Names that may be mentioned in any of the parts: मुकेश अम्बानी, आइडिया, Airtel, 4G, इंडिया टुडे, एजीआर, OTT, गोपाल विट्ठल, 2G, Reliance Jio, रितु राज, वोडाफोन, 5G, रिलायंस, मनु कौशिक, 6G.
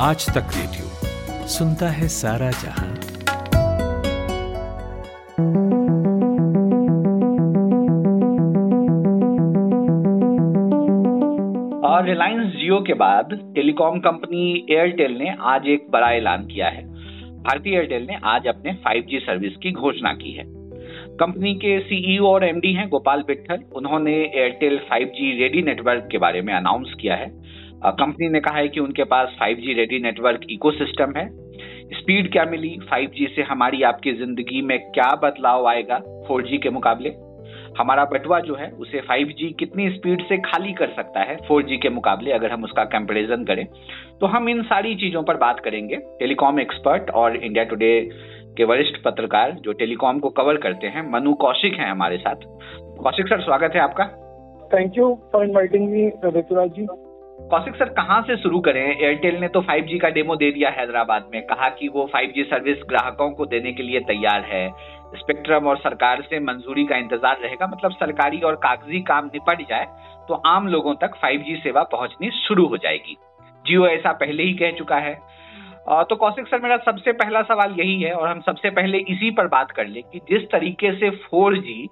आज तक रेडियो सुनता है सारा जहां। रिलायंस जियो के बाद टेलीकॉम कंपनी एयरटेल ने आज एक बड़ा ऐलान किया है। भारतीय एयरटेल ने आज अपने 5G सर्विस की घोषणा की है। कंपनी के सीईओ और एमडी हैं गोपाल विट्ठल। उन्होंने एयरटेल 5G रेडी नेटवर्क के बारे में अनाउंस किया है। कंपनी ने कहा है कि उनके पास 5G रेडी नेटवर्क इकोसिस्टम है। स्पीड क्या मिली, 5G से हमारी आपकी जिंदगी में क्या बदलाव आएगा 4G के मुकाबले, हमारा बटवा जो है उसे 5G कितनी स्पीड से खाली कर सकता है 4G के मुकाबले, अगर हम उसका कंपैरिजन करें, तो हम इन सारी चीजों पर बात करेंगे। टेलीकॉम एक्सपर्ट और इंडिया टुडे के वरिष्ठ पत्रकार जो टेलीकॉम को कवर करते हैं, मनु कौशिक हैं हमारे साथ। कौशिक सर, स्वागत है आपका। Thank you for inviting me रितु राज ji. Kaushik sir, कहाँ से शुरू करें? एयरटेल ने तो 5G का डेमो दे दिया हैदराबाद में, कहा कि वो 5G सर्विस ग्राहकों को देने के लिए तैयार है, स्पेक्ट्रम और सरकार से मंजूरी का इंतजार रहेगा, मतलब सरकारी और कागजी काम निपट जाए तो आम लोगों तक 5G सेवा पहुंचनी शुरू हो जाएगी। जियो ऐसा पहले ही कह चुका है। तो कौशिक सर, मेरा सबसे पहला सवाल यही है और हम सबसे पहले इसी पर बात कर लें कि जिस तरीके से 4G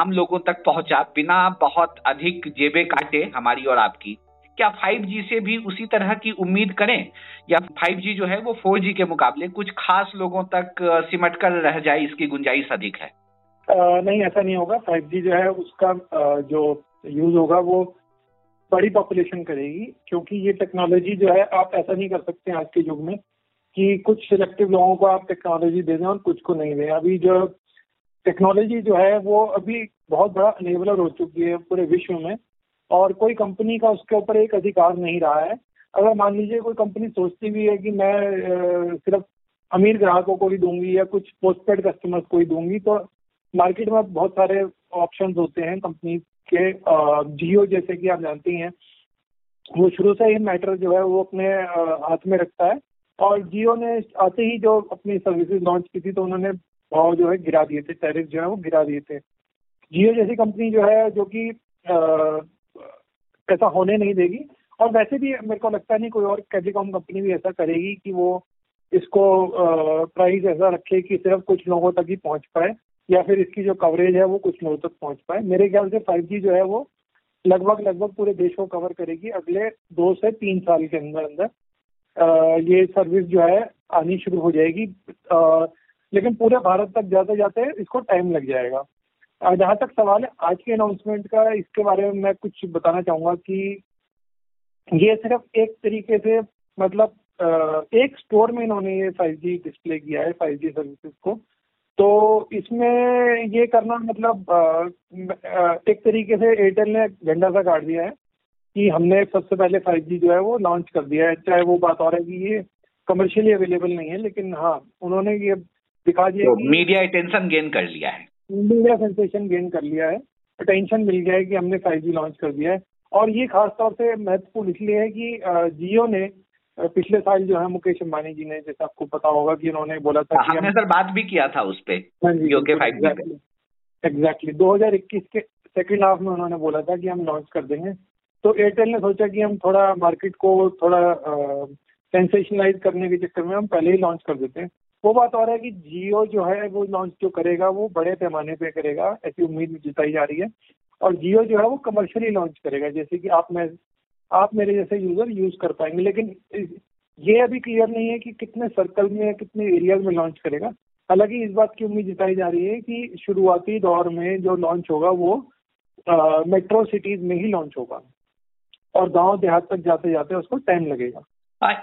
आम लोगों तक पहुंचा बिना बहुत अधिक जेबें काटे हमारी और आपकी, क्या 5G से भी उसी तरह की उम्मीद करें, या 5G जो है वो 4G के मुकाबले कुछ खास लोगों तक सिमट कर रह जाए, इसकी गुंजाइश अधिक है? नहीं, ऐसा नहीं होगा। 5G जो है उसका जो यूज होगा वो बड़ी पॉपुलेशन करेगी, क्योंकि ये टेक्नोलॉजी जो है, आप ऐसा नहीं कर सकते आज के युग में कि कुछ सिलेक्टिव लोगों को आप टेक्नोलॉजी दे दें और कुछ को नहीं दें। अभी जो टेक्नोलॉजी जो है वो अभी बहुत बड़ा एनेबलर हो चुकी है पूरे विश्व में, और कोई कंपनी का उसके ऊपर एक अधिकार नहीं रहा है। अगर मान लीजिए कोई कंपनी सोचती भी है कि मैं सिर्फ अमीर ग्राहकों को ही दूंगी या कुछ पोस्टपेड कस्टमर्स को ही दूंगी, तो मार्केट में बहुत सारे ऑप्शंस होते हैं कंपनी के। जियो जैसे कि आप जानती हैं, वो शुरू से ही मैटर जो है वो अपने हाथ में रखता है, और जियो ने आते ही जो अपनी सर्विसेज लॉन्च की थी तो उन्होंने भाव जो है गिरा दिए थे, टैरिफ जो है वो गिरा दिए थे। जियो जैसी कंपनी जो है, जो कि ऐसा होने नहीं देगी, और वैसे भी मेरे को लगता नहीं कोई और टेलीकॉम कंपनी भी ऐसा करेगी कि वो इसको प्राइस ऐसा रखे कि सिर्फ कुछ लोगों तक ही पहुंच पाए, या फिर इसकी जो कवरेज है वो कुछ लोगों तक पहुंच पाए। मेरे ख्याल से 5G जो है वो लगभग पूरे देश को कवर करेगी। अगले 2 से 3 साल के अंदर ये सर्विस जो है आनी शुरू हो जाएगी, लेकिन पूरे भारत तक जाते जाते इसको टाइम लग जाएगा। जहाँ तक सवाल है आज के अनाउंसमेंट का, इसके बारे में मैं कुछ बताना चाहूँगा कि ये सिर्फ एक तरीके से, मतलब एक स्टोर में इन्होंने ये 5G डिस्प्ले किया है, 5G सर्विसेज को, तो इसमें ये करना मतलब एक तरीके से एयरटेल ने झंडा सा गाड़ दिया है कि हमने सबसे पहले 5G जो है वो लॉन्च कर दिया है। चाहे वो बात और है कि ये कमर्शियली अवेलेबल नहीं है, लेकिन हाँ, उन्होंने ये दिखा दिया, मीडिया अटेंशन गेन कर लिया है, मीडिया सेंसेशन गेन कर लिया है, अटेंशन मिल गया है कि हमने 5G लॉन्च कर दिया है। और ये खासतौर से महत्वपूर्ण इसलिए है कि जियो ने पिछले साल जो है, मुकेश अम्बानी जी ने, जैसा आपको पता होगा कि उन्होंने बोला था, हमने सर बात भी किया था उस पे, जियो के 5G पे। एग्जैक्टली 2021 के सेकेंड हाफ में उन्होंने बोला था कि हम लॉन्च कर देंगे, तो एयरटेल ने सोचा कि हम थोड़ा मार्केट को थोड़ा सेंसेशनलाइज करने के चक्कर में हम पहले ही लॉन्च कर देते हैं। वो बात और है कि जियो जो है वो लॉन्च जो करेगा वो बड़े पैमाने पे करेगा, ऐसी उम्मीद जताई जा रही है, और जियो जो है वो कमर्शियली लॉन्च करेगा, जैसे कि आप मेरे जैसे यूजर यूज कर पाएंगे। लेकिन ये अभी क्लियर नहीं है कि कितने सर्कल में, कितने एरियाज में लॉन्च करेगा। हालांकि इस बात की उम्मीद जताई जा रही है कि शुरुआती दौर में जो लॉन्च होगा वो मेट्रो सिटीज में ही लॉन्च होगा, और गाँव देहात तक जाते जाते उसको टाइम लगेगा।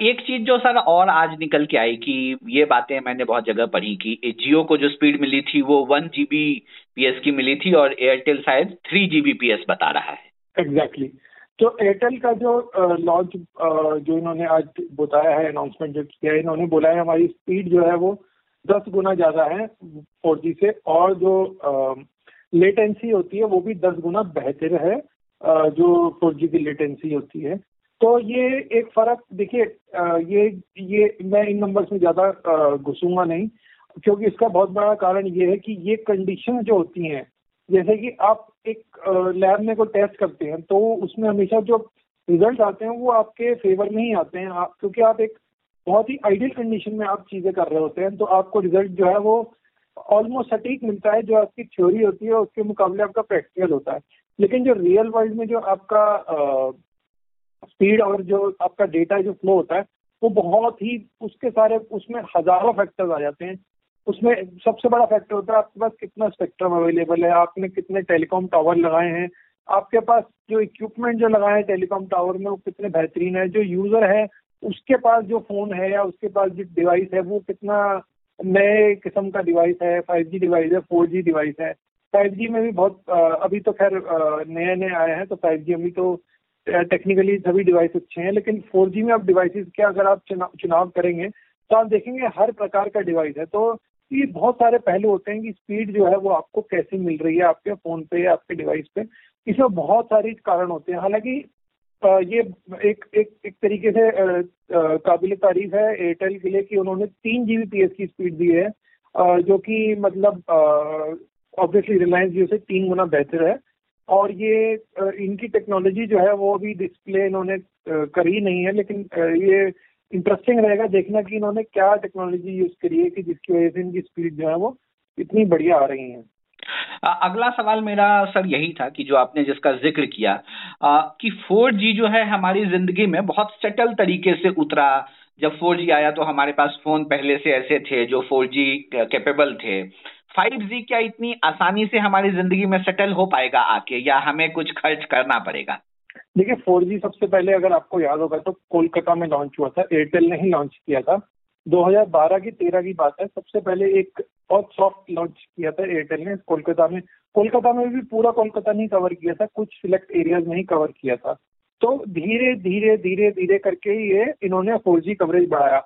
एक चीज जो सर और आज निकल के आई कि ये बातें मैंने बहुत जगह पढ़ी कि जियो को जो स्पीड मिली थी वो 1 Gbps की मिली थी, और एयरटेल शायद 3 Gbps बता रहा है। एग्जैक्टली तो एयरटेल का जो लॉन्च जो इन्होंने आज बताया है, अनाउंसमेंट जो किया है, इन्होंने बोला है हमारी स्पीड जो है वो 10 गुना ज्यादा है 4G से, और जो लेटेंसी होती है वो भी 10 गुना बेहतर है जो 4G की लेटेंसी होती है। तो ये एक फर्क, देखिए ये मैं इन नंबर्स में ज़्यादा घुसूंगा नहीं, क्योंकि इसका बहुत बड़ा कारण ये है कि ये कंडीशन जो होती हैं, जैसे कि आप एक लैब में कोई टेस्ट करते हैं तो उसमें हमेशा जो रिजल्ट आते हैं वो आपके फेवर में ही आते हैं, क्योंकि आप एक बहुत ही आइडियल कंडीशन में आप चीजें कर रहे होते हैं तो आपको रिजल्ट जो है वो ऑलमोस्ट सटीक मिलता है, जो आपकी थ्योरी होती है उसके मुकाबले आपका प्रैक्टिकल होता है। लेकिन जो रियल वर्ल्ड में जो आपका स्पीड और जो आपका डेटा जो फ्लो होता है वो बहुत ही उसमें हजारों फैक्टर्स आ जाते हैं। उसमें सबसे बड़ा फैक्टर होता है आपके पास कितना स्पेक्ट्रम अवेलेबल है, आपने कितने टेलीकॉम टावर लगाए हैं, आपके पास जो इक्विपमेंट जो लगाए हैं टेलीकॉम टावर में वो कितने बेहतरीन है, जो यूजर है उसके पास जो फोन है या उसके पास जो डिवाइस है वो कितना नए किस्म का डिवाइस है, 5G डिवाइस है, 4G डिवाइस है। 5G में भी बहुत अभी तो खैर नए नए आए हैं तो 5G अभी तो टेक्निकली सभी डिवाइस अच्छे हैं, लेकिन 4G में आप डिवाइसेस के अगर आप चुनाव करेंगे तो आप देखेंगे हर प्रकार का डिवाइस है। तो ये बहुत सारे पहलू होते हैं कि स्पीड जो है वो आपको कैसे मिल रही है आपके फोन पे या आपके डिवाइस पे, इसमें बहुत सारे कारण होते हैं। हालांकि ये एक तरीके से काबिल तारीफ है एयरटेल के लिए कि उन्होंने 3 Gbps की स्पीड दी है जो कि मतलब ऑब्वियसली रिलायंस जियो से 3 गुना बेहतर है। और ये इनकी टेक्नोलॉजी जो है वो अभी डिस्प्ले इन्होंने करी नहीं है, लेकिन ये इंटरेस्टिंग रहेगा देखना कि इन्होंने क्या टेक्नोलॉजी यूज करी है कि जिसकी वजह से इनकी स्पीड जो है वो इतनी बढ़िया आ रही है। अगला सवाल मेरा सर यही था कि जो आपने जिसका जिक्र किया कि 4G जो है हमारी जिंदगी में बहुत सटल तरीके से उतरा। जब 4G आया तो हमारे पास फोन पहले से ऐसे थे जो 4G कैपेबल थे। 5G क्या इतनी आसानी से हमारी जिंदगी में सेटल हो पाएगा आके या हमें कुछ खर्च करना पड़ेगा? देखिए 4G सबसे पहले अगर आपको याद होगा तो कोलकाता में लॉन्च हुआ था, एयरटेल ने ही लॉन्च किया था। 2012 की 13 की बात है, सबसे पहले एक बहुत सॉफ्ट लॉन्च किया था एयरटेल ने कोलकाता में भी पूरा कोलकाता नहीं कवर किया था, कुछ सिलेक्ट एरियाज में ही कवर किया था। तो धीरे धीरे करके ये इन्होंने 4G कवरेज बढ़ाया।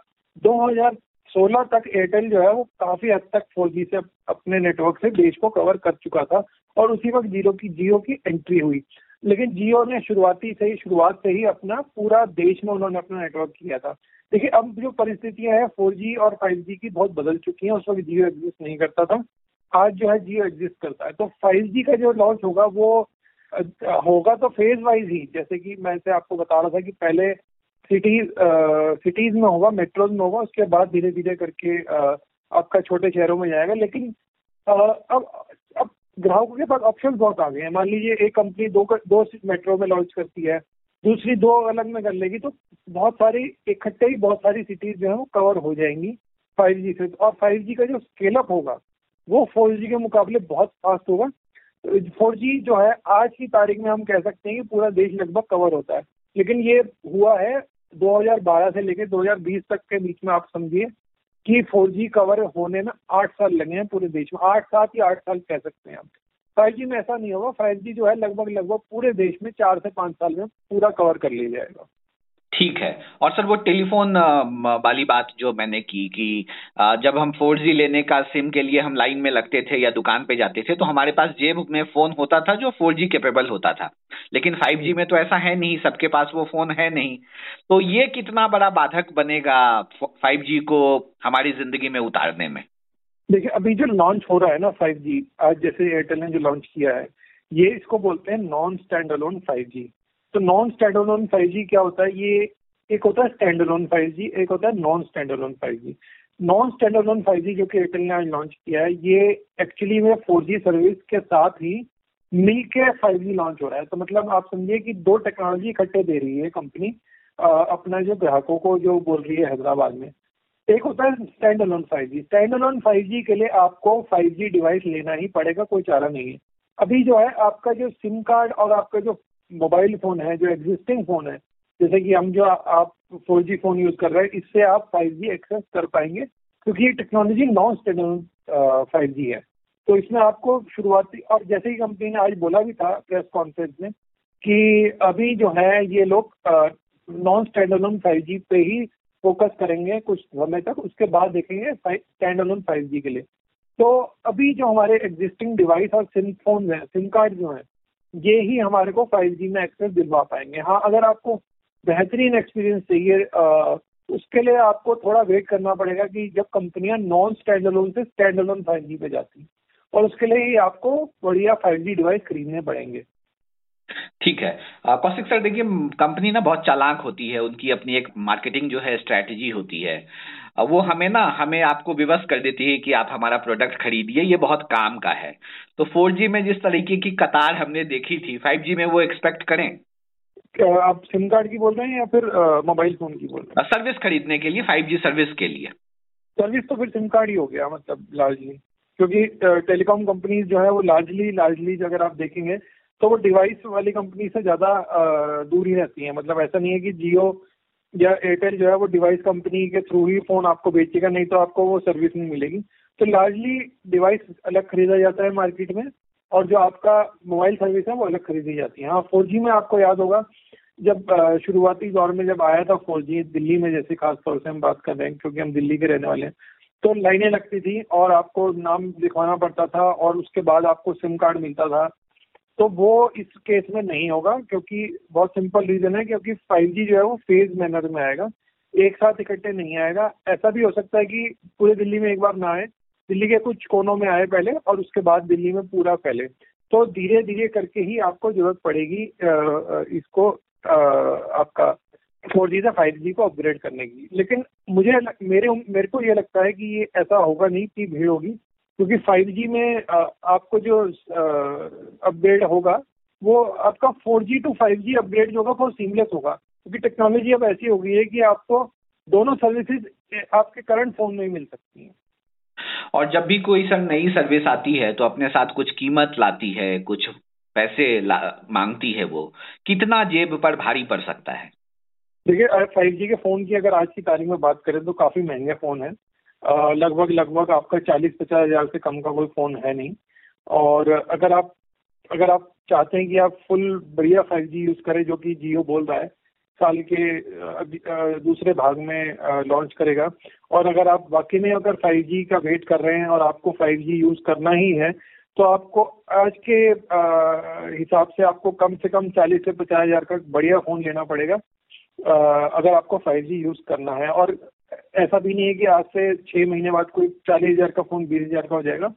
2016 तक एयरटेल जो है वो काफी हद तक 4G से अपने नेटवर्क से देश को कवर कर चुका था और उसी वक्त जियो की एंट्री हुई। लेकिन जियो ने शुरुआत से ही अपना पूरा देश में उन्होंने अपना नेटवर्क किया था। देखिए अब जो परिस्थितियां हैं 4G और 5G की बहुत बदल चुकी हैं। उस वक्त जियो एग्जिस्ट नहीं करता था, आज जो है जियो एग्जिस्ट करता है। तो 5G का जो लॉन्च होगा वो होगा तो फेज वाइज ही, जैसे कि मैं से आपको बता रहा था कि पहले सिटीज में होगा, मेट्रोज में होगा, उसके बाद धीरे धीरे करके आपका छोटे शहरों में जाएगा। लेकिन अब ग्राहकों के पास ऑप्शन बहुत आ गए हैं। मान लीजिए एक कंपनी दो मेट्रो में लॉन्च करती है, दूसरी 2 अलग में कर लेगी, तो इकट्ठे ही बहुत सारी सिटीज जो है वो कवर हो जाएंगी 5G से। और 5G का जो स्केलअप होगा वो 4G के मुकाबले बहुत फास्ट होगा। 4G जो है आज की तारीख में हम कह सकते हैं कि पूरा देश लगभग कवर होता है, लेकिन ये हुआ है 2012 से लेकर 2020 तक के बीच में। आप समझिए कि 4G कवर होने में 8 साल लगे हैं पूरे देश में, 8 साल कह सकते हैं आप। 5G में ऐसा नहीं होगा, 5G जो है लगभग पूरे देश में 4 से 5 साल में पूरा कवर कर लिया जाएगा। ठीक है। और सर वो टेलीफोन वाली बात जो मैंने की कि जब हम 4G लेने का सिम के लिए हम लाइन में लगते थे या दुकान पे जाते थे तो हमारे पास जेब में फोन होता था जो 4G कैपेबल होता था, लेकिन 5G में तो ऐसा है नहीं, सबके पास वो फोन है नहीं। तो ये कितना बड़ा बाधक बनेगा 5G को हमारी जिंदगी में उतारने में? देखिए अभी जो लॉन्च हो रहा है ना 5G, आज जैसे एयरटेल ने जो लॉन्च किया है, ये इसको बोलते हैं नॉन स्टैंड अलोन 5G। तो नॉन स्टैंडअलोन 5G क्या होता है? ये एक होता है स्टैंडअलोन 5G, एक होता है non standalone 5G। Non standalone 5G जो कि एयरटेल ने आज लॉन्च किया है, ये एक्चुअली में 4G सर्विस के साथ ही मिलके 5G लॉन्च हो रहा है। तो मतलब आप समझिए कि 2 टेक्नोलॉजी इकट्ठे दे रही है कंपनी अपना जो ग्राहकों को जो बोल रही है हैदराबाद में। एक होता है स्टैंडअलोन 5G। स्टैंडअलोन 5G के लिए आपको 5G डिवाइस लेना ही पड़ेगा, कोई चारा नहीं है। अभी जो है आपका जो सिम कार्ड और आपका जो मोबाइल फोन है, जो एग्जिस्टिंग फोन है, जैसे कि हम जो आप 4G फोन यूज कर रहे हैं, इससे आप 5G एक्सेस कर पाएंगे क्योंकि ये टेक्नोलॉजी नॉन स्टैंडर्ड 5G है। तो इसमें आपको शुरुआती, और जैसे ही कंपनी ने आज बोला भी था प्रेस कॉन्फ्रेंस में कि अभी जो है ये लोग नॉन स्टैंडर्ड 5G पे ही फोकस करेंगे कुछ समय तक, उसके बाद देखेंगे स्टैंडर्ड 5G के लिए। तो अभी जो हमारे एग्जिस्टिंग डिवाइस और सिम फोन हैं, सिम कार्ड जो है, ये ही हमारे को 5G में एक्सेस दिलवा पाएंगे। हाँ, अगर आपको बेहतरीन एक्सपीरियंस चाहिए उसके लिए आपको थोड़ा वेट करना पड़ेगा कि जब कंपनियां नॉन स्टैंडअलोन से स्टैंडअलोन 5G पे जाती हैं, और उसके लिए ही आपको बढ़िया 5G डिवाइस खरीदने पड़ेंगे। ठीक है। कौशिक सर देखिए, कंपनी ना बहुत चालाक होती है, उनकी अपनी एक मार्केटिंग जो है स्ट्रैटेजी होती है, वो हमें आपको विवश कर देती है कि आप हमारा प्रोडक्ट खरीदिए, ये बहुत काम का है। तो 4G में जिस तरीके की कतार हमने देखी थी, 5G में वो एक्सपेक्ट करें? आप सिम कार्ड की बोल रहे हैं या फिर मोबाइल फोन की बोल रहे हैं? सर्विस खरीदने के लिए, 5G सर्विस के लिए। सर्विस तो फिर सिम कार्ड ही हो गया, मतलब लार्जली, क्योंकि टेलीकॉम कंपनीज जो है वो लार्जली अगर आप देखेंगे तो वो डिवाइस वाली कंपनी से ज़्यादा दूर ही रहती है। मतलब ऐसा नहीं है कि जियो या एयरटेल जो है वो डिवाइस कंपनी के थ्रू ही फ़ोन आपको बेचेगा, नहीं तो आपको वो सर्विस नहीं मिलेगी। तो लार्जली डिवाइस अलग खरीदा जाता है मार्केट में, और जो आपका मोबाइल सर्विस है वो अलग खरीदी जाती है। हाँ, 4G में आपको याद होगा जब शुरुआती दौर में जब आया था 4G दिल्ली में, जैसे खासतौर से हम बात कर रहे हैं क्योंकि हम दिल्ली के रहने वाले हैं, तो लाइनें लगती थी और आपको नाम दिखवाना पड़ता था और उसके बाद आपको सिम कार्ड मिलता था। तो वो इस केस में नहीं होगा, क्योंकि बहुत सिंपल रीज़न है, क्योंकि 5G जो है वो फेज मैनर में आएगा, एक साथ इकट्ठे नहीं आएगा। ऐसा भी हो सकता है कि पूरे दिल्ली में एक बार ना आए, दिल्ली के कुछ कोनों में आए पहले और उसके बाद दिल्ली में पूरा फैले। तो धीरे धीरे करके ही आपको जरूरत पड़ेगी इसको आपका 4G से 5G को अपग्रेड करने की। लेकिन मेरे को ये लगता है कि ये ऐसा होगा नहीं कि भीड़ होगी, क्योंकि 5G में आपको जो अपग्रेड होगा वो आपका 4G टू 5G अपग्रेड जो होगा वो सीमलेस होगा, क्योंकि टेक्नोलॉजी अब ऐसी हो गई है कि आपको दोनों सर्विसेज आपके करंट फोन में ही मिल सकती हैं। और जब भी कोई सर नई सर्विस आती है तो अपने साथ कुछ कीमत लाती है, कुछ पैसे मांगती है, वो कितना जेब पर भारी पड़ सकता है? देखिए, 5G के फ़ोन की अगर आज की तारीख में बात करें तो काफ़ी महंगे फ़ोन है, लगभग आपका 40-50 हज़ार से कम का कोई फ़ोन है नहीं। और अगर आप चाहते हैं कि आप फुल बढ़िया 5G यूज़ करें, जो कि जियो बोल रहा है साल के दूसरे भाग में लॉन्च करेगा, और अगर आप वाकई में अगर 5G का वेट कर रहे हैं और आपको 5G यूज़ करना ही है, तो आपको आज के हिसाब से आपको कम से कम 40 से 50 हज़ार का बढ़िया फ़ोन लेना पड़ेगा अगर आपको 5G यूज़ करना है। और ऐसा भी नहीं है कि आज से 6 महीने बाद कोई 40 हज़ार का फ़ोन 20 हज़ार का हो जाएगा,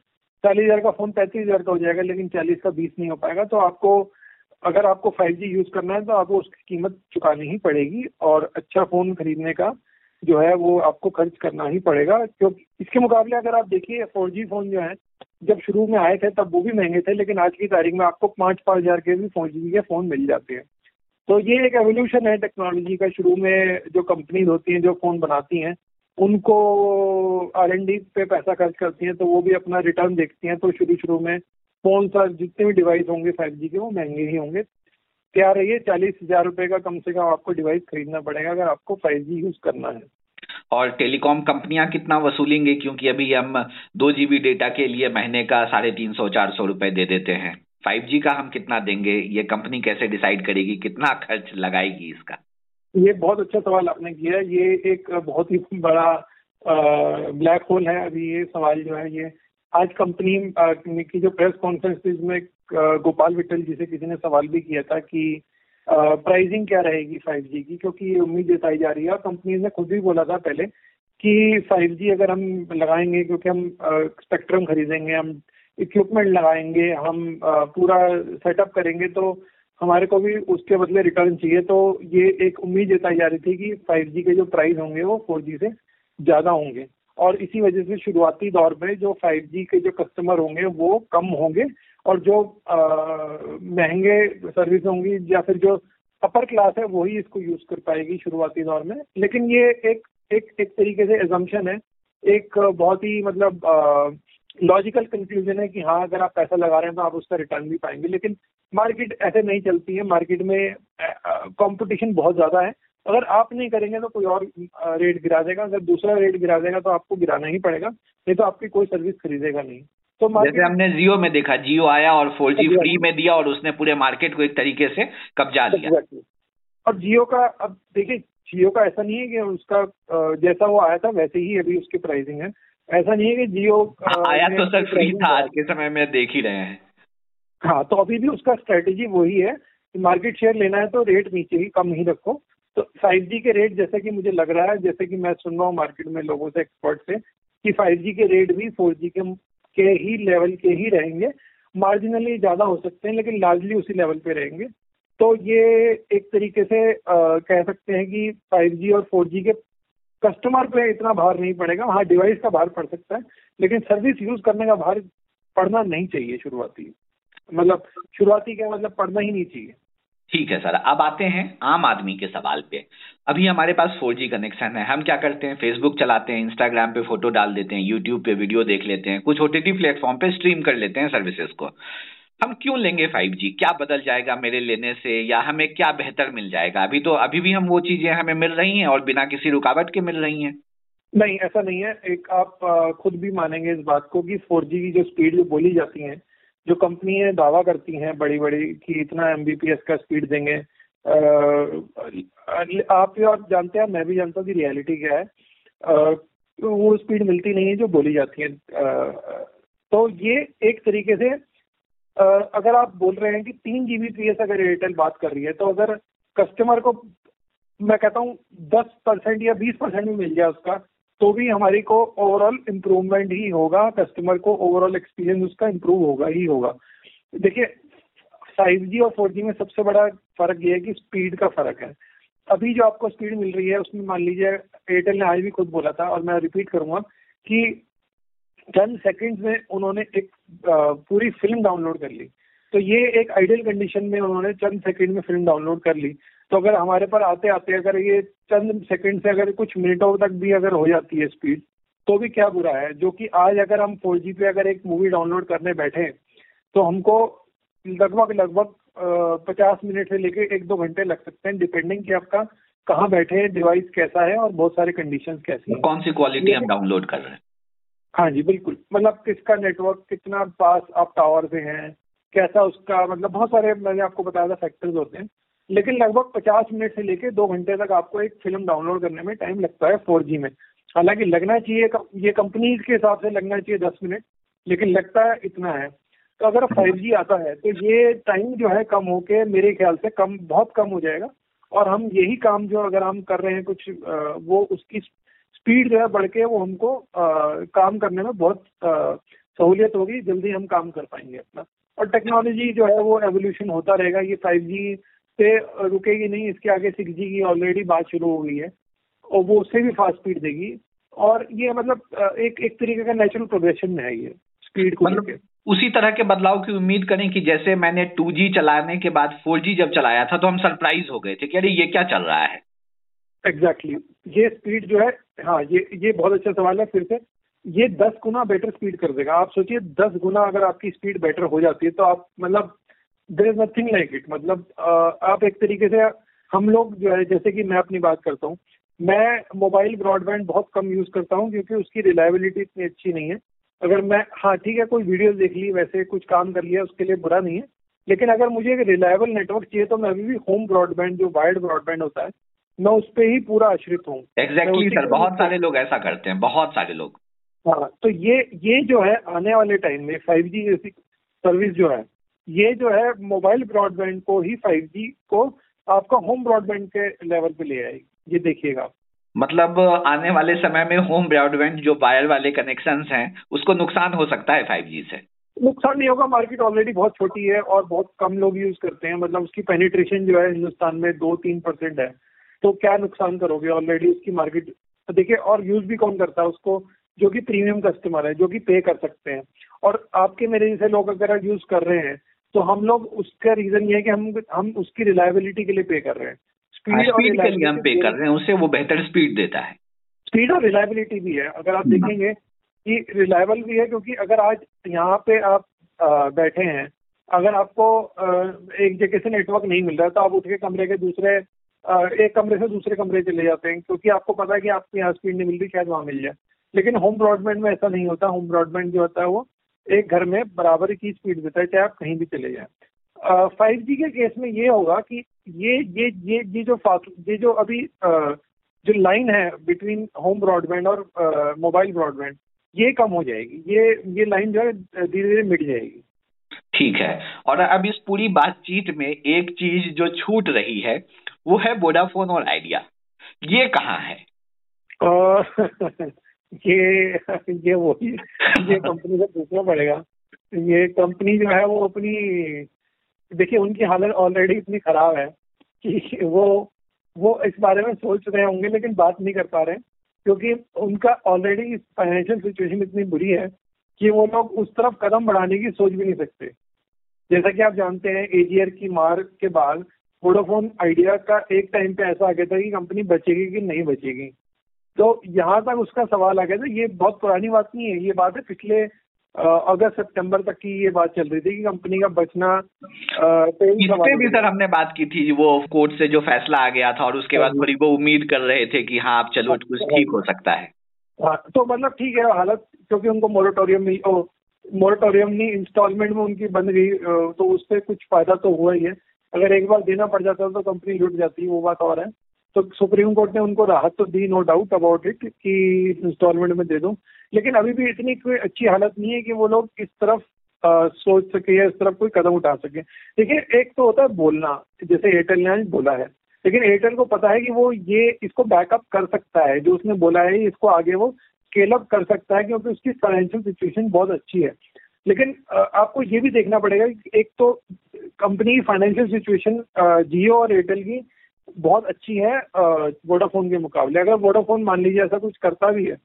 40 हज़ार का फ़ोन 35 हज़ार का हो जाएगा, लेकिन 40 का 20 नहीं हो पाएगा। तो आपको अगर आपको 5G यूज़ करना है तो आपको उसकी कीमत चुकानी ही पड़ेगी, और अच्छा फ़ोन खरीदने का जो है वो आपको खर्च करना ही पड़ेगा। क्योंकि इसके मुकाबले अगर आप देखिए 4G फ़ोन जो है जब शुरू में आए थे तब वो भी महंगे थे, लेकिन आज की तारीख में आपको 5-5 हज़ार के भी 4G के फ़ोन मिल जाते हैं। तो ये एक एवोल्यूशन है टेक्नोलॉजी का। शुरू में जो कंपनीज होती हैं जो फ़ोन बनाती हैं उनको R&D पे पैसा खर्च करती हैं, तो वो भी अपना रिटर्न देखती हैं। तो शुरू में फ़ोन सर जितने भी डिवाइस होंगे 5G के वो महंगे ही होंगे। तैयार रहिए, 40 हज़ार रुपये का कम से कम आपको डिवाइस खरीदना पड़ेगा अगर आपको 5G यूज़ करना है। और टेलीकॉम कंपनियां कितना वसूलेंगे, क्योंकि अभी हम 2 GB डेटा के लिए महीने का 350-400 रुपये दे देते हैं, 5G का हम कितना देंगे? ये कंपनी कैसे डिसाइड करेगी कितना खर्च लगाएगी इसका? ये बहुत अच्छा सवाल आपने किया है, ये एक बहुत ही बड़ा ब्लैक होल है। अभी ये सवाल जो है ये आज कंपनी की जो प्रेस कॉन्फ्रेंस में गोपाल विट्ठल जी से किसी ने सवाल भी किया था कि प्राइसिंग क्या रहेगी 5G की, क्योंकि ये उम्मीद जताई जा रही है, और कंपनी ने खुद भी बोला था पहले कि 5G अगर हम लगाएंगे, क्योंकि हम स्पेक्ट्रम खरीदेंगे, हम इक्विपमेंट लगाएंगे, हम पूरा सेटअप करेंगे, तो हमारे को भी उसके बदले रिटर्न चाहिए। तो ये एक उम्मीद जताई जा रही थी कि 5G के जो प्राइस होंगे वो 4G से ज़्यादा होंगे, और इसी वजह से शुरुआती दौर में जो 5G के जो कस्टमर होंगे वो कम होंगे, और जो महंगे सर्विस होंगी या फिर जो अपर क्लास है वही इसको यूज़ कर पाएगी शुरुआती दौर में। लेकिन ये एक तरीके से एजम्पशन है, एक बहुत ही मतलब लॉजिकल कंक्लूजन है कि हाँ अगर आप पैसा लगा रहे हैं तो आप उसका रिटर्न भी पाएंगे। लेकिन मार्केट ऐसे नहीं चलती है, मार्केट में कंपटीशन बहुत ज़्यादा है, अगर आप नहीं करेंगे तो कोई और रेट गिरा देगा, अगर दूसरा रेट गिरा देगा तो आपको गिराना ही पड़ेगा, नहीं तो आपकी कोई सर्विस खरीदेगा नहीं। तो जैसे हमने जियो में देखा, जियो आया और 4G फ्री में दिया और उसने पूरे मार्केट को एक तरीके से कब्जा लिया। और जियो का अब देखिए, जियो का ऐसा नहीं है कि उसका जैसा वो आया था वैसे ही अभी उसकी प्राइसिंग है, ऐसा नहीं है कि जियो आया तो सर फ्री था, आज के समय में देख ही रहे हैं। हाँ, तो अभी भी उसका स्ट्रेटेजी वही है कि मार्केट शेयर लेना है तो रेट नीचे ही कम ही रखो। तो 5G के रेट जैसे कि मुझे लग रहा है, जैसे कि मैं सुन रहा हूँ मार्केट में लोगों से, एक्सपर्ट से, कि 5G के रेट भी 4G के ही लेवल के ही रहेंगे। मार्जिनली ज्यादा हो सकते हैं लेकिन लार्जली उसी लेवल पे रहेंगे। तो ये एक तरीके से कह सकते हैं कि 5G और 4G के कस्टमर पे इतना भार नहीं पड़ेगा, वहाँ डिवाइस का भार पड़ सकता है लेकिन सर्विस यूज करने का भार पड़ना नहीं चाहिए शुरुआती पड़ना ही नहीं चाहिए। ठीक है सर, अब आते हैं आम आदमी के सवाल पे। अभी हमारे पास 4G कनेक्शन है, हम क्या करते हैं, फेसबुक चलाते हैं, इंस्टाग्राम पे फोटो डाल देते हैं, यूट्यूब पे वीडियो देख लेते हैं, कुछ OTT प्लेटफॉर्म पे स्ट्रीम कर लेते हैं सर्विसेज को। हम क्यों लेंगे 5G? क्या बदल जाएगा मेरे लेने से या हमें क्या बेहतर मिल जाएगा? अभी भी हम वो चीजें हमें मिल रही हैं और बिना किसी रुकावट के मिल रही हैं। नहीं, ऐसा नहीं है। एक आप खुद भी मानेंगे इस बात को कि 4G की जो स्पीड जो बोली जाती है, जो कंपनियां दावा करती हैं बड़ी बड़ी कि इतना MBPS का स्पीड देंगे, आप जानते हैं, मैं भी जानता हूँ कि रियलिटी क्या है, वो स्पीड मिलती नहीं है जो बोली जाती है। तो ये एक तरीके से अगर आप बोल रहे हैं कि 3 GBps अगर एयरटेल बात कर रही है तो अगर कस्टमर को मैं कहता हूँ 10% या 20% में मिल जाए उसका, तो भी हमारे को ओवरऑल इम्प्रूवमेंट ही होगा, कस्टमर को ओवरऑल एक्सपीरियंस उसका इम्प्रूव होगा ही होगा। देखिए 5G और 4G में सबसे बड़ा फर्क ये है कि स्पीड का फर्क है। अभी जो आपको स्पीड मिल रही है उसमें मान लीजिए एयरटेल ने आज भी खुद बोला था और मैं रिपीट करूंगा कि 10 सेकेंड्स में उन्होंने एक पूरी फिल्म डाउनलोड कर ली। तो ये एक आइडियल कंडीशन में उन्होंने चंद सेकंड में फिल्म डाउनलोड कर ली। तो अगर हमारे पर आते आते अगर ये चंद सेकंड से अगर कुछ मिनटों तक भी अगर हो जाती है स्पीड तो भी क्या बुरा है। जो कि आज अगर हम 4G पे अगर एक मूवी डाउनलोड करने बैठे तो हमको लगभग 50 मिनट से लेकर 1-2 घंटे लग सकते हैं, डिपेंडिंग कि आपका कहाँ बैठे, डिवाइस कैसा है और बहुत सारे कंडीशन कैसी है, कौन सी क्वालिटी हम डाउनलोड कर रहे हैं। हाँ जी बिल्कुल, मतलब किसका नेटवर्क कितना पास आप टावर से हैं, कैसा उसका, मतलब बहुत सारे मैंने आपको बताया था फैक्टर्स होते हैं। लेकिन लगभग 50 मिनट से लेके 2 घंटे तक आपको एक फिल्म डाउनलोड करने में टाइम लगता है 4G में। हालांकि लगना चाहिए, ये कंपनी के हिसाब से लगना चाहिए 10 मिनट, लेकिन लगता है इतना है। तो अगर 5G आता है तो ये टाइम जो है कम होके मेरे ख्याल से बहुत कम हो जाएगा और हम यही काम जो अगर हम कर रहे हैं कुछ वो उसकी स्पीड जो है बढ़ के वो हमको काम करने में बहुत सहूलियत होगी, जल्दी हम काम कर पाएंगे अपना। और टेक्नोलॉजी जो है वो एवोल्यूशन होता रहेगा, ये 5G से रुकेगी नहीं, इसके आगे 6G की ऑलरेडी बात शुरू हो गई है और वो उससे भी फास्ट स्पीड देगी। और ये मतलब एक तरीके का नेचुरल प्रोग्रेशन है ये स्पीड को लेके। उसी तरह के बदलाव की उम्मीद करें कि जैसे मैंने 2G चलाने के बाद 4G जब चलाया था तो हम सरप्राइज हो गए थे कि अरे ये क्या चल रहा है। एग्जैक्टली ये स्पीड जो है, हाँ ये बहुत अच्छा सवाल है फिर से, ये 10 गुना बेटर स्पीड कर देगा। आप सोचिए 10 गुना अगर आपकी स्पीड बेटर हो जाती है तो आप मतलब there is nothing like it. मतलब आप एक तरीके से, हम लोग जो है जैसे कि मैं अपनी बात करता हूँ, मैं मोबाइल ब्रॉडबैंड बहुत कम यूज करता हूँ क्योंकि उसकी रिलायबिलिटी इतनी अच्छी नहीं है। अगर मैं, हाँ ठीक है, कोई वीडियो देख ली, वैसे कुछ काम कर लिया, उसके लिए बुरा नहीं है, लेकिन अगर मुझे एक रिलायबल नेटवर्क चाहिए तो मैं अभी भी होम ब्रॉडबैंड जो वायर्ड ब्रॉडबैंड होता है मैं उस पर ही पूरा आश्रित हूँ। एग्जैक्टली सर, बहुत सारे लोग ऐसा करते हैं, बहुत सारे लोग। हाँ, तो ये जो है आने वाले टाइम में 5G जैसी सर्विस जो है, ये जो है मोबाइल ब्रॉडबैंड को ही 5G को आपका होम ब्रॉडबैंड के लेवल पे ले आएगी। ये देखिएगा, मतलब आने वाले समय में होम ब्रॉडबैंड जो वायर वाले कनेक्शंस हैं उसको नुकसान हो सकता है 5G से। नुकसान नहीं होगा, मार्केट ऑलरेडी बहुत छोटी है और बहुत कम लोग यूज करते हैं, मतलब उसकी पेनिट्रेशन जो है हिंदुस्तान में 2-3% है, तो क्या नुकसान करोगे ऑलरेडी उसकी मार्केट। देखिए, और यूज भी कौन करता है उसको, जो कि प्रीमियम कस्टमर है, जो कि पे कर सकते हैं। और आपके मेरे जैसे लोग अगर यूज कर रहे हैं तो हम लोग, उसका रीजन ये है कि हम उसकी रिलायबिलिटी के लिए पे कर रहे हैं, स्पीड और के लिए हम पे कर रहे हैं, उसे वो बेहतर स्पीड देता है। स्पीड और रिलायबिलिटी भी है, अगर आप देखेंगे कि रिलायबल भी है क्योंकि अगर आज यहाँ पे आप बैठे हैं, अगर आपको एक जगह से नेटवर्क नहीं मिल रहा तो आप उठ के कमरे के एक कमरे से दूसरे कमरे चले जाते हैं क्योंकि आपको पता है कि आपको यहाँ स्पीड नहीं मिल रही, शायद वहाँ मिल जाए। लेकिन होम ब्रॉडबैंड में ऐसा नहीं होता, होम ब्रॉडबैंड जो होता है वो एक घर में बराबर की स्पीड देता है, चाहे आप कहीं भी चले जाएं। 5G के केस में ये होगा कि ये जो अभी जो लाइन है बिटवीन होम ब्रॉडबैंड और मोबाइल ब्रॉडबैंड, ये कम हो जाएगी, ये लाइन जो है धीरे धीरे मिट जाएगी। ठीक है, और अब इस पूरी बातचीत में एक चीज जो छूट रही है वो है वोडाफोन और आइडिया, ये कहाँ है? ये वही कंपनी से पूछना पड़ेगा ये कंपनी जो है वो अपनी, देखिए उनकी हालत ऑलरेडी इतनी खराब है कि वो इस बारे में सोच रहे होंगे लेकिन बात नहीं कर पा रहे, क्योंकि उनका ऑलरेडी फाइनेंशियल सिचुएशन इतनी बुरी है कि वो लोग उस तरफ कदम बढ़ाने की सोच भी नहीं सकते। जैसा कि आप जानते हैं एजीआर की मार के बाद वोडाफोन आइडिया का एक टाइम पे ऐसा आ गया था कि कंपनी बचेगी कि नहीं बचेगी, तो यहाँ तक उसका सवाल आ गया था। ये बहुत पुरानी बात नहीं है, ये बात है पिछले अगस्त सितंबर तक की ये बात चल रही थी कि कंपनी का बचना। इस पे भी सर हमने बात की थी, वो कोर्ट से जो फैसला आ गया था और उसके बाद थोड़ी वो उम्मीद कर रहे थे कि हाँ आप चलो कुछ ठीक हो सकता है। हाँ तो मतलब ठीक है हालत, क्योंकि उनको मोरेटोरियम नहीं इंस्टॉलमेंट में उनकी बन गई, तो उससे कुछ फायदा तो हुआ ही है। अगर एक बार देना पड़ जाता तो कंपनी लुट जाती, वो बात और है। तो सुप्रीम कोर्ट ने उनको राहत तो दी, नो डाउट अबाउट इट, कि इंस्टॉलमेंट में दे दो, लेकिन अभी भी इतनी कोई अच्छी हालत नहीं है कि वो लोग इस तरफ सोच सके या इस तरफ कोई कदम उठा सके। देखिए एक तो होता है बोलना, जैसे एयरटेल ने आज बोला है, लेकिन एयरटेल को पता है कि वो ये इसको बैकअप कर सकता है, जो उसने बोला है इसको आगे वो स्केल अप कर सकता है क्योंकि उसकी फाइनेंशियल सिचुएशन बहुत अच्छी है। लेकिन आपको ये भी देखना पड़ेगा कि एक तो कंपनी की फाइनेंशियल सिचुएशन जियो और एयरटेल की बहुत अच्छी है वोडाफोन के मुकाबले। अगर वोडाफोन मान लीजिए ऐसा कुछ करता भी है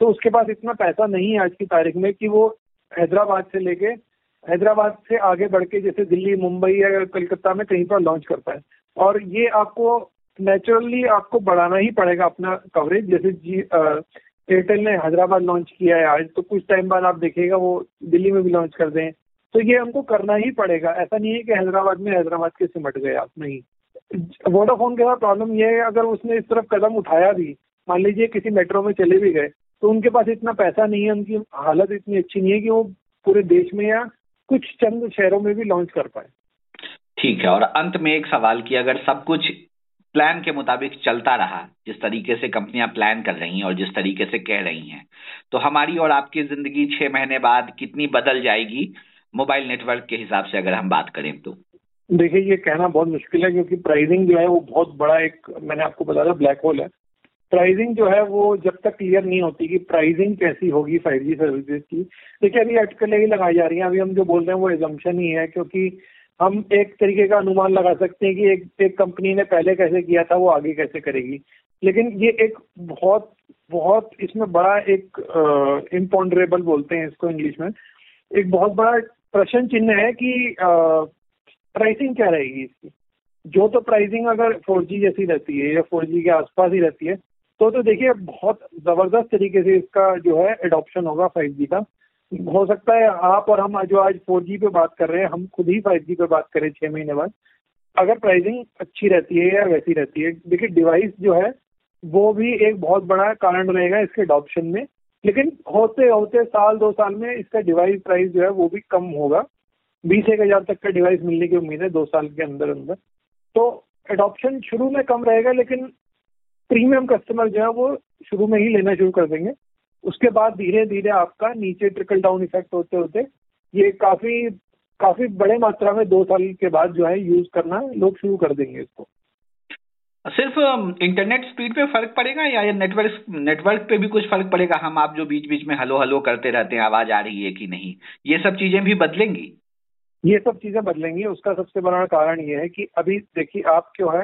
तो उसके पास इतना पैसा नहीं है आज की तारीख में कि वो हैदराबाद से आगे बढ़ के जैसे दिल्ली, मुंबई या कलकत्ता में कहीं पर लॉन्च करता है। और ये आपको नेचुरली आपको बढ़ाना ही पड़ेगा अपना कवरेज। जैसे एयरटेल ने हैदराबाद लॉन्च किया है आज, तो कुछ टाइम बाद आप देखिएगा वो दिल्ली में भी लॉन्च कर दें, तो ये हमको करना ही पड़ेगा। ऐसा नहीं है कि हैदराबाद के सिमट गए आप, नहीं। वोडाफोन के साथ प्रॉब्लम यह है, अगर उसने इस तरफ कदम उठाया भी, मान लीजिए किसी मेट्रो में चले भी गए, तो उनके पास इतना पैसा नहीं है, उनकी हालत इतनी अच्छी नहीं है कि वो पूरे देश में या कुछ चंद शहरों में भी लॉन्च कर पाए। ठीक है, और अंत में एक सवाल कि अगर सब कुछ प्लान के मुताबिक चलता रहा, जिस तरीके से कंपनियां प्लान कर रही हैं और जिस तरीके से कह रही हैं, तो हमारी और आपकी जिंदगी 6 महीने बाद कितनी बदल जाएगी मोबाइल नेटवर्क के हिसाब से अगर हम बात करें तो? देखिए ये कहना बहुत मुश्किल है, क्योंकि प्राइसिंग जो है वो बहुत बड़ा एक, मैंने आपको बताया ब्लैक होल है। प्राइसिंग जो है वो जब तक क्लियर नहीं होती कि प्राइसिंग कैसी होगी 5G सर्विसेज की, देखिए अभी अटकलें ही लगाई जा रही हैं। अभी हम जो बोल रहे हैं वो एजम्पशन ही है, क्योंकि हम एक तरीके का अनुमान लगा सकते हैं कि एक कंपनी ने पहले कैसे किया था वो आगे कैसे करेगी, लेकिन ये एक बहुत बहुत इसमें बड़ा एक इम्पॉन्डरेबल बोलते हैं इसको इंग्लिश में, एक बहुत बड़ा प्रश्न चिन्ह है कि प्राइसिंग क्या रहेगी इसकी। जो तो प्राइसिंग अगर 4G जैसी रहती है या 4G के आसपास ही रहती है तो देखिए बहुत जबरदस्त तरीके से इसका जो है एडॉप्शन होगा 5G का। हो सकता है आप और हम जो आज 4G पे बात कर रहे हैं, हम खुद ही 5G पे बात करें 6 महीने बाद, अगर प्राइसिंग अच्छी रहती है या वैसी रहती है। देखिए डिवाइस जो है वो भी एक बहुत बड़ा कारण रहेगा इसके एडॉप्शन में, लेकिन होते होते साल 2 साल में इसका डिवाइस प्राइस जो है वो भी कम होगा। 21,000 तक का डिवाइस मिलने की उम्मीद है 2 साल के अंदर अंदर। तो एडॉप्शन शुरू में कम रहेगा, लेकिन प्रीमियम कस्टमर जो है वो शुरू में ही लेना शुरू कर देंगे। उसके बाद धीरे धीरे आपका नीचे ट्रिकल डाउन इफेक्ट होते होते ये काफी काफी बड़े मात्रा में 2 साल के बाद जो है यूज करना लोग शुरू कर देंगे इसको। सिर्फ इंटरनेट स्पीड पे फर्क पड़ेगा या नेटवर्क पे भी कुछ फर्क पड़ेगा? हम आप जो बीच बीच में हलो हलो करते रहते हैं, आवाज आ रही है कि नहीं, ये सब चीजें भी बदलेंगी? ये सब चीजें बदलेंगी। उसका सबसे बड़ा कारण ये है कि अभी देखिए आप जो है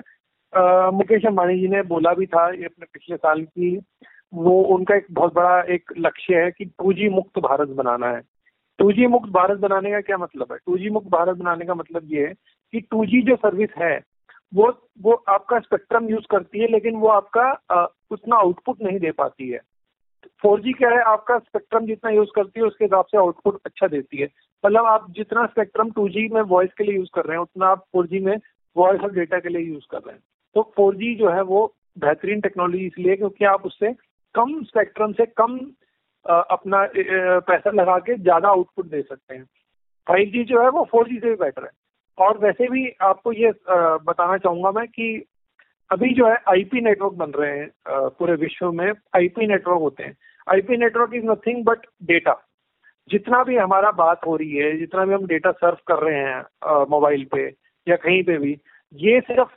मुकेश अम्बानी जी ने बोला भी था ये अपने पिछले साल की, वो उनका एक बहुत बड़ा एक लक्ष्य है कि 2G मुक्त भारत बनाना है। 2G मुक्त भारत बनाने का क्या मतलब है? 2G मुक्त भारत बनाने का मतलब ये है कि 2G जो सर्विस है वो आपका स्पेक्ट्रम यूज करती है, लेकिन वो आपका उतना आउटपुट नहीं दे पाती है। 4G क्या है, आपका स्पेक्ट्रम जितना यूज करती है उसके हिसाब से आउटपुट अच्छा देती है। मतलब आप जितना स्पेक्ट्रम 2G में वॉइस के लिए यूज कर रहे हैं उतना आप 4G में वॉइस और डेटा के लिए यूज कर रहे हैं। तो 4G जो है वो बेहतरीन टेक्नोलॉजी इसलिए क्योंकि आप उससे कम स्पेक्ट्रम से कम अपना पैसा लगा के ज़्यादा आउटपुट दे सकते हैं। 5G जो है वो 4G से भी बेटर है। और वैसे भी आपको ये बताना चाहूँगा मैं कि अभी जो है IP नेटवर्क बन रहे हैं, पूरे विश्व में IP नेटवर्क होते हैं। IP network is nothing but data. जितना भी हमारा बात हो रही है, जितना भी हम डेटा सर्व कर रहे हैं मोबाइल पे या कहीं पे भी, ये सिर्फ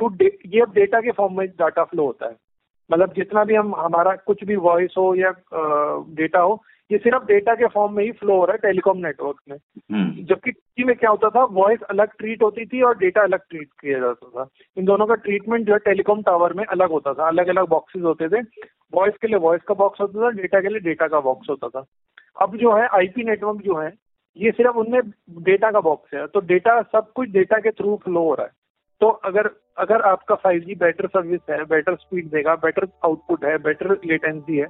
ये डेटा के फॉर्म में डाटा फ्लो होता है। मतलब जितना भी हमारा कुछ भी वॉइस हो या डेटा हो, ये सिर्फ डेटा के फॉर्म में ही फ्लो हो रहा है टेलीकॉम नेटवर्क में, जबकि टीवी में क्या होता था, वॉइस अलग ट्रीट होती थी और डेटा अलग ट्रीट किया जाता था। इन दोनों का ट्रीटमेंट जो है टेलीकॉम टावर में अलग होता था, अलग अलग बॉक्सेस होते थे, वॉइस के लिए वॉइस का बॉक्स होता था, डेटा के लिए डेटा का बॉक्स होता था। अब जो है आईपी नेटवर्क जो है ये सिर्फ उनमें डेटा का बॉक्स है, तो डेटा सब कुछ डेटा के थ्रू फ्लो हो रहा है। तो अगर आपका 5G बेटर सर्विस है, बेटर स्पीड देगा, बेटर आउटपुट है, बेटर लेटेंसी है,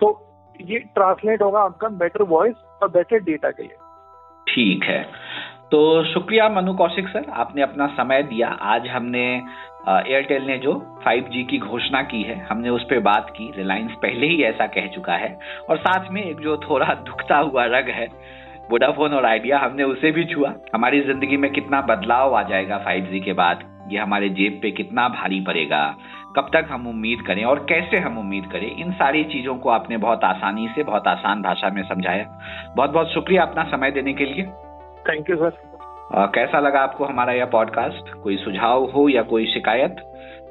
तो ये ट्रांसलेट होगा आपका बेटर वॉइस और बेटर डेटा के लिए। ठीक है, तो शुक्रिया मनु कौशिक सर, आपने अपना समय दिया। आज हमने एयरटेल ने जो 5G की घोषणा की है हमने उस पर बात की। रिलायंस पहले ही ऐसा कह चुका है, और साथ में एक जो थोड़ा दुखता हुआ रग है वोडाफोन और आइडिया, हमने उसे भी छुआ। हमारी जिंदगी में कितना बदलाव आ जाएगा 5G के बाद, ये हमारे जेब पे कितना भारी पड़ेगा, कब तक हम उम्मीद करें और कैसे हम उम्मीद करें, इन सारी चीजों को आपने बहुत आसानी से, बहुत आसान भाषा में समझाया। बहुत बहुत शुक्रिया अपना समय देने के लिए। Thank you sir. कैसा लगा आपको हमारा यह पॉडकास्ट? कोई सुझाव हो या कोई शिकायत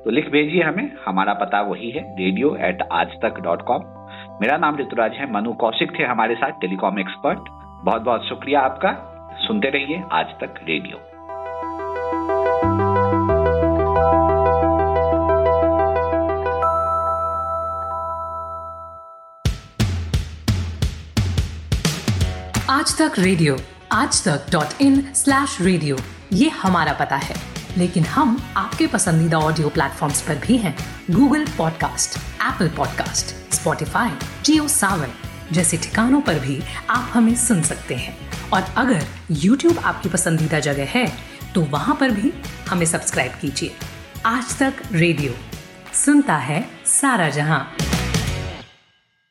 तो लिख भेजिए हमें। हमारा पता वही है, radio@aajtak.com। मेरा नाम रितु राज है, मनु कौशिक थे हमारे साथ टेलीकॉम एक्सपर्ट। बहुत बहुत शुक्रिया आपका। सुनते रहिए आज तक रेडियो। आज तक रेडियो, aajtak.in/radio ये हमारा पता है, लेकिन हम आपके पसंदीदा ऑडियो प्लेटफॉर्म्स पर भी हैं। Google podcast, Apple podcast, Spotify, JioSaavn जैसे ठिकानों पर भी आप हमें सुन सकते हैं। और अगर YouTube आपकी पसंदीदा जगह है तो वहां पर भी हमें सब्सक्राइब कीजिए। आज तक रेडियो सुनता है सारा जहां।